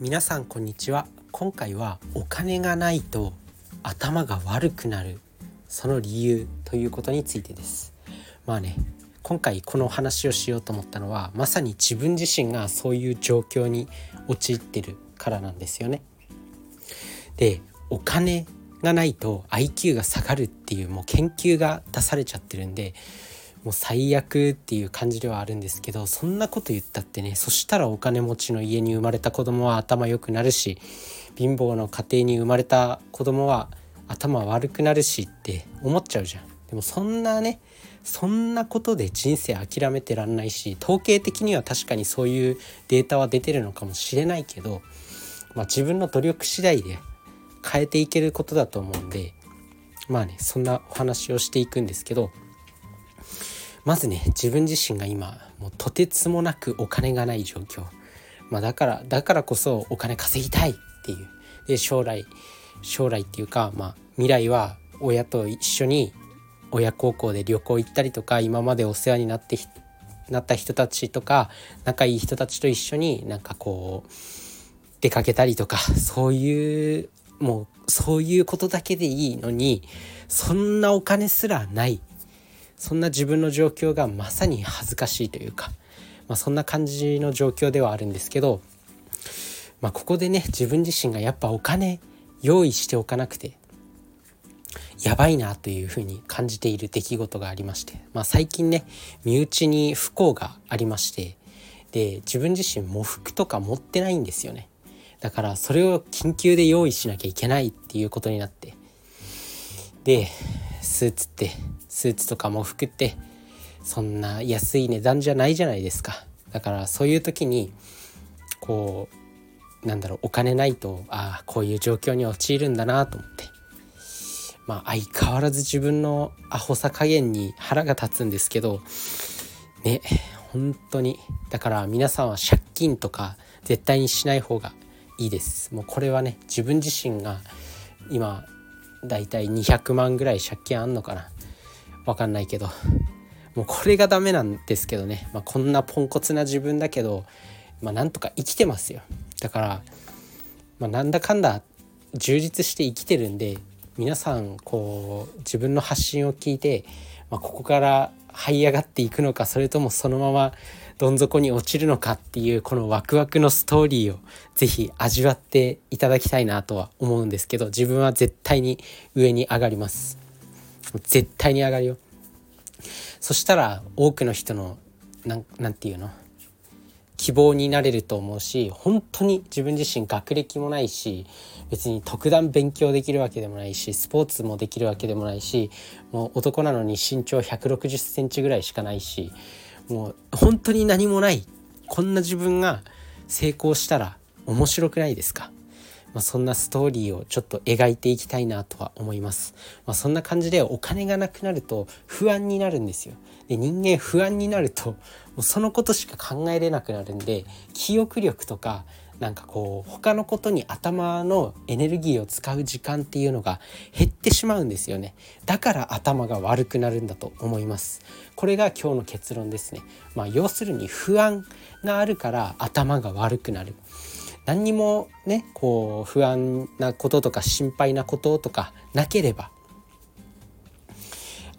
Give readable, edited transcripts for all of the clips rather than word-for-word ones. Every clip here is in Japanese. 皆さんこんにちは。今回はお金がないと頭が悪くなるその理由ということについてです。今回この話をしようと思ったのはまさに自分自身がそういう状況に陥ってるからなんですよね。で、お金がないと IQ が下がるっていうもう研究が出されちゃってるんで、もう最悪っていう感じではあるんですけど、そんなこと言ったってね、そしたらお金持ちの家に生まれた子供は頭良くなるし、貧乏の家庭に生まれた子供は頭悪くなるしって思っちゃうじゃん。でもそんなことで人生諦めてらんないし、統計的には確かにそういうデータは出てるのかもしれないけど、自分の努力次第で変えていけることだと思うんで、そんなお話をしていくんですけど、まずね、自分自身が今もうとてつもなくお金がない状況、だからこそお金稼ぎたいっていう、で将来っていうか、未来は親と一緒に親孝行で旅行行ったりとか、今までお世話になった人たちとか仲いい人たちと一緒に出かけたりとか、そういうことだけでいいのに、そんなお金すらない、そんな自分の状況がまさに恥ずかしいというか、そんな感じの状況ではあるんですけど、ここでね、自分自身がやっぱお金用意しておかなくてやばいなというふうに感じている出来事がありまして、最近ね、身内に不幸がありまして、で自分自身喪服とか持ってないんですよね。だからそれを緊急で用意しなきゃいけないっていうことになって、でスーツとか喪服ってそんな安い値段じゃないじゃないですか。だからそういう時にお金ないとこういう状況に陥るんだなと思って、相変わらず自分のアホさ加減に腹が立つんですけどね、本当に。だから皆さんは借金とか絶対にしない方がいいです。もうこれはね、自分自身が今だいたい200万ぐらい借金あんのかな、わかんないけど、もうこれがダメなんですけどね。こんなポンコツな自分だけど、なんとか生きてますよ。だから、なんだかんだ充実して生きてるんで、皆さん自分の発信を聞いて、ここから這い上がっていくのか、それともそのままどん底に落ちるのかっていう、このワクワクのストーリーをぜひ味わっていただきたいなとは思うんですけど、自分は絶対に上に上がります。絶対に上がるよ。そしたら多くの人のなんていうの希望になれると思うし、本当に自分自身学歴もないし、別に特段勉強できるわけでもないし、スポーツもできるわけでもないし、もう男なのに身長160センチぐらいしかないし、もう本当に何もない、こんな自分が成功したら面白くないですか。そんなストーリーをちょっと描いていきたいなとは思います。そんな感じでお金がなくなると不安になるんですよ。で、人間不安になるともうそのことしか考えれなくなるんで、記憶力とか他のことに頭のエネルギーを使う時間っていうのが減ってしまうんですよね。だから頭が悪くなるんだと思います。これが今日の結論ですね。要するに不安があるから頭が悪くなる。何にもね、不安なこととか心配なこととかなければ、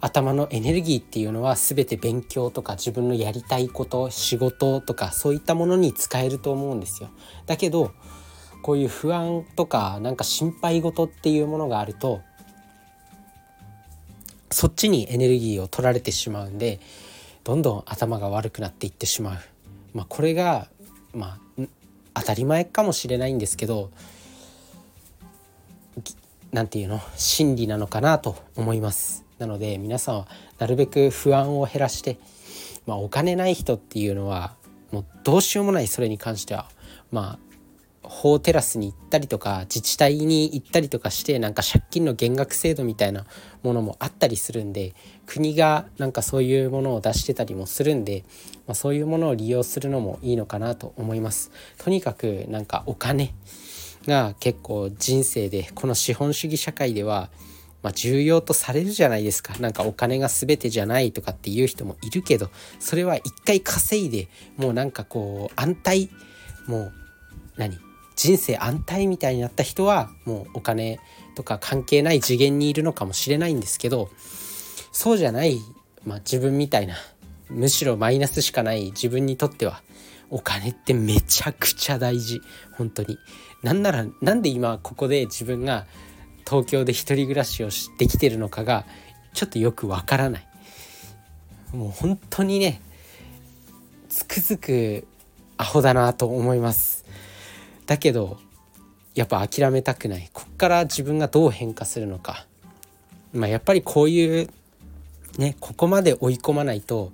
頭のエネルギーっていうのは全て勉強とか自分のやりたいこと、仕事とかそういったものに使えると思うんですよ。だけどこういう不安とか心配事っていうものがあると、そっちにエネルギーを取られてしまうんで、どんどん頭が悪くなっていってしまう。これが当たり前かもしれないんですけど、真理なのかなと思います。なので皆さんはなるべく不安を減らして、お金ない人っていうのはもうどうしようもない。それに関しては法テラスに行ったりとか自治体に行ったりとかして、借金の減額制度みたいなものもあったりするんで、国がそういうものを出してたりもするんで、そういうものを利用するのもいいのかなと思います。とにかくお金が結構人生で、この資本主義社会では重要とされるじゃないですか。お金が全てじゃないとかっていう人もいるけど、それは一回稼いでもう安泰、もう人生安泰みたいになった人はもうお金とか関係ない次元にいるのかもしれないんですけど、そうじゃない、自分みたいな、むしろマイナスしかない自分にとってはお金ってめちゃくちゃ大事。本当になんなら、なんで今ここで自分が東京で一人暮らしをできてるのかがちょっとよくわからない。もう本当にね、つくづくアホだなと思います。だけどやっぱ諦めたくない。こっから自分がどう変化するのか、やっぱりこういうね、ここまで追い込まないと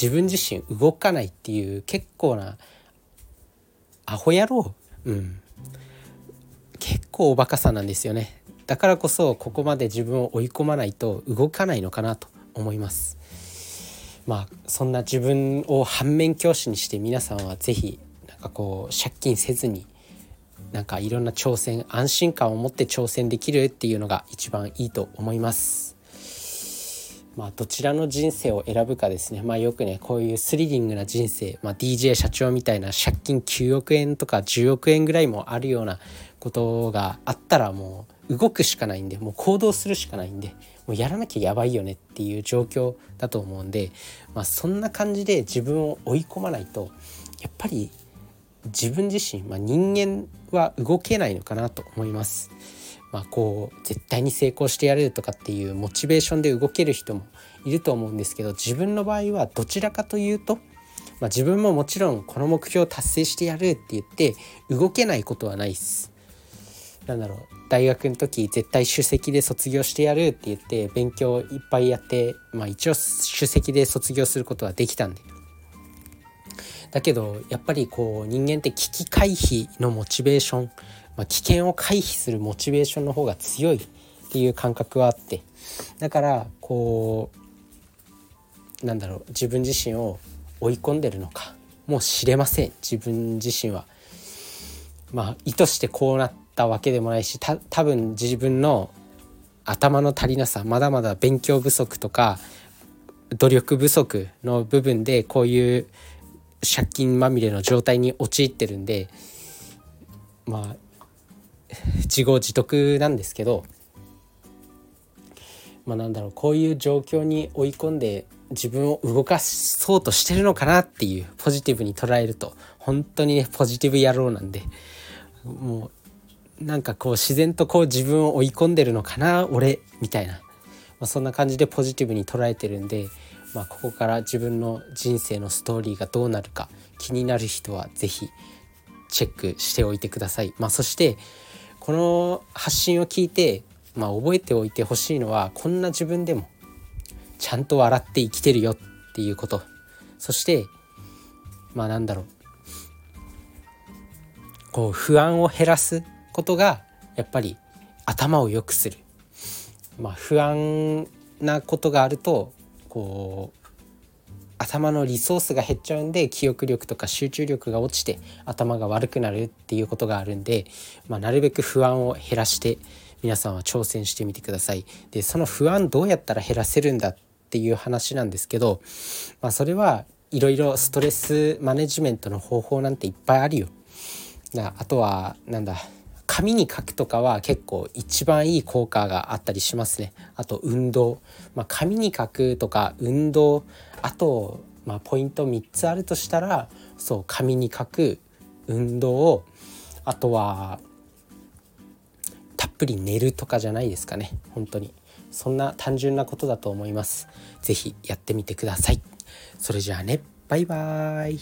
自分自身動かないっていう結構なアホ野郎、結構おバカさなんですよね。だからこそここまで自分を追い込まないと動かないのかなと思います。そんな自分を反面教師にして、皆さんはぜひ借金せずにいろんな挑戦、安心感を持って挑戦できるっていうのが一番いいと思います。どちらの人生を選ぶかですね。よくね、こういうスリリングな人生、DJ 社長みたいな借金9億円とか10億円ぐらいもあるようなことがあったら、もう動くしかないんで、もう行動するしかないんで、もうやらなきゃやばいよねっていう状況だと思うんで、そんな感じで自分を追い込まないと、やっぱり自分自身、人間は動けないのかなと思います。絶対に成功してやるとかっていうモチベーションで動ける人もいると思うんですけど、自分の場合はどちらかというと、自分ももちろんこの目標を達成してやるって言って動けないことはないです。大学の時絶対首席で卒業してやるって言って勉強いっぱいやって、一応首席で卒業することはできたんで、だけどやっぱり人間って危機回避のモチベーション、危険を回避するモチベーションの方が強いっていう感覚はあって、だから自分自身を追い込んでるのかもしれません。自分自身は意図してこうなったわけでもないし、多分自分の頭の足りなさ、まだまだ勉強不足とか努力不足の部分でこういう借金まみれの状態に陥ってるんで、自業自得なんですけど、こういう状況に追い込んで自分を動かそうとしてるのかなっていう、ポジティブに捉えると本当にね、ポジティブ野郎なんで、もう自然と自分を追い込んでるのかな俺みたいな、そんな感じでポジティブに捉えてるんで、ここから自分の人生のストーリーがどうなるか気になる人はぜひチェックしておいてください。そしてこの発信を聞いて、覚えておいてほしいのは、こんな自分でもちゃんと笑って生きてるよっていうこと。そして不安を減らすことがやっぱり頭を良くする。不安なことがあると頭のリソースが減っちゃうんで、記憶力とか集中力が落ちて頭が悪くなるっていうことがあるんで、なるべく不安を減らして皆さんは挑戦してみてください。で、その不安どうやったら減らせるんだっていう話なんですけど、それはいろいろストレスマネジメントの方法なんていっぱいあるよ。あとは紙に書くとかは結構一番いい効果があったりしますね。あと運動、紙に書くとか運動、あとポイント3つあるとしたら、そう、紙に書く、運動、あとはたっぷり寝るとかじゃないですかね。本当にそんな単純なことだと思います。ぜひやってみてください。それじゃあね、バイバイ。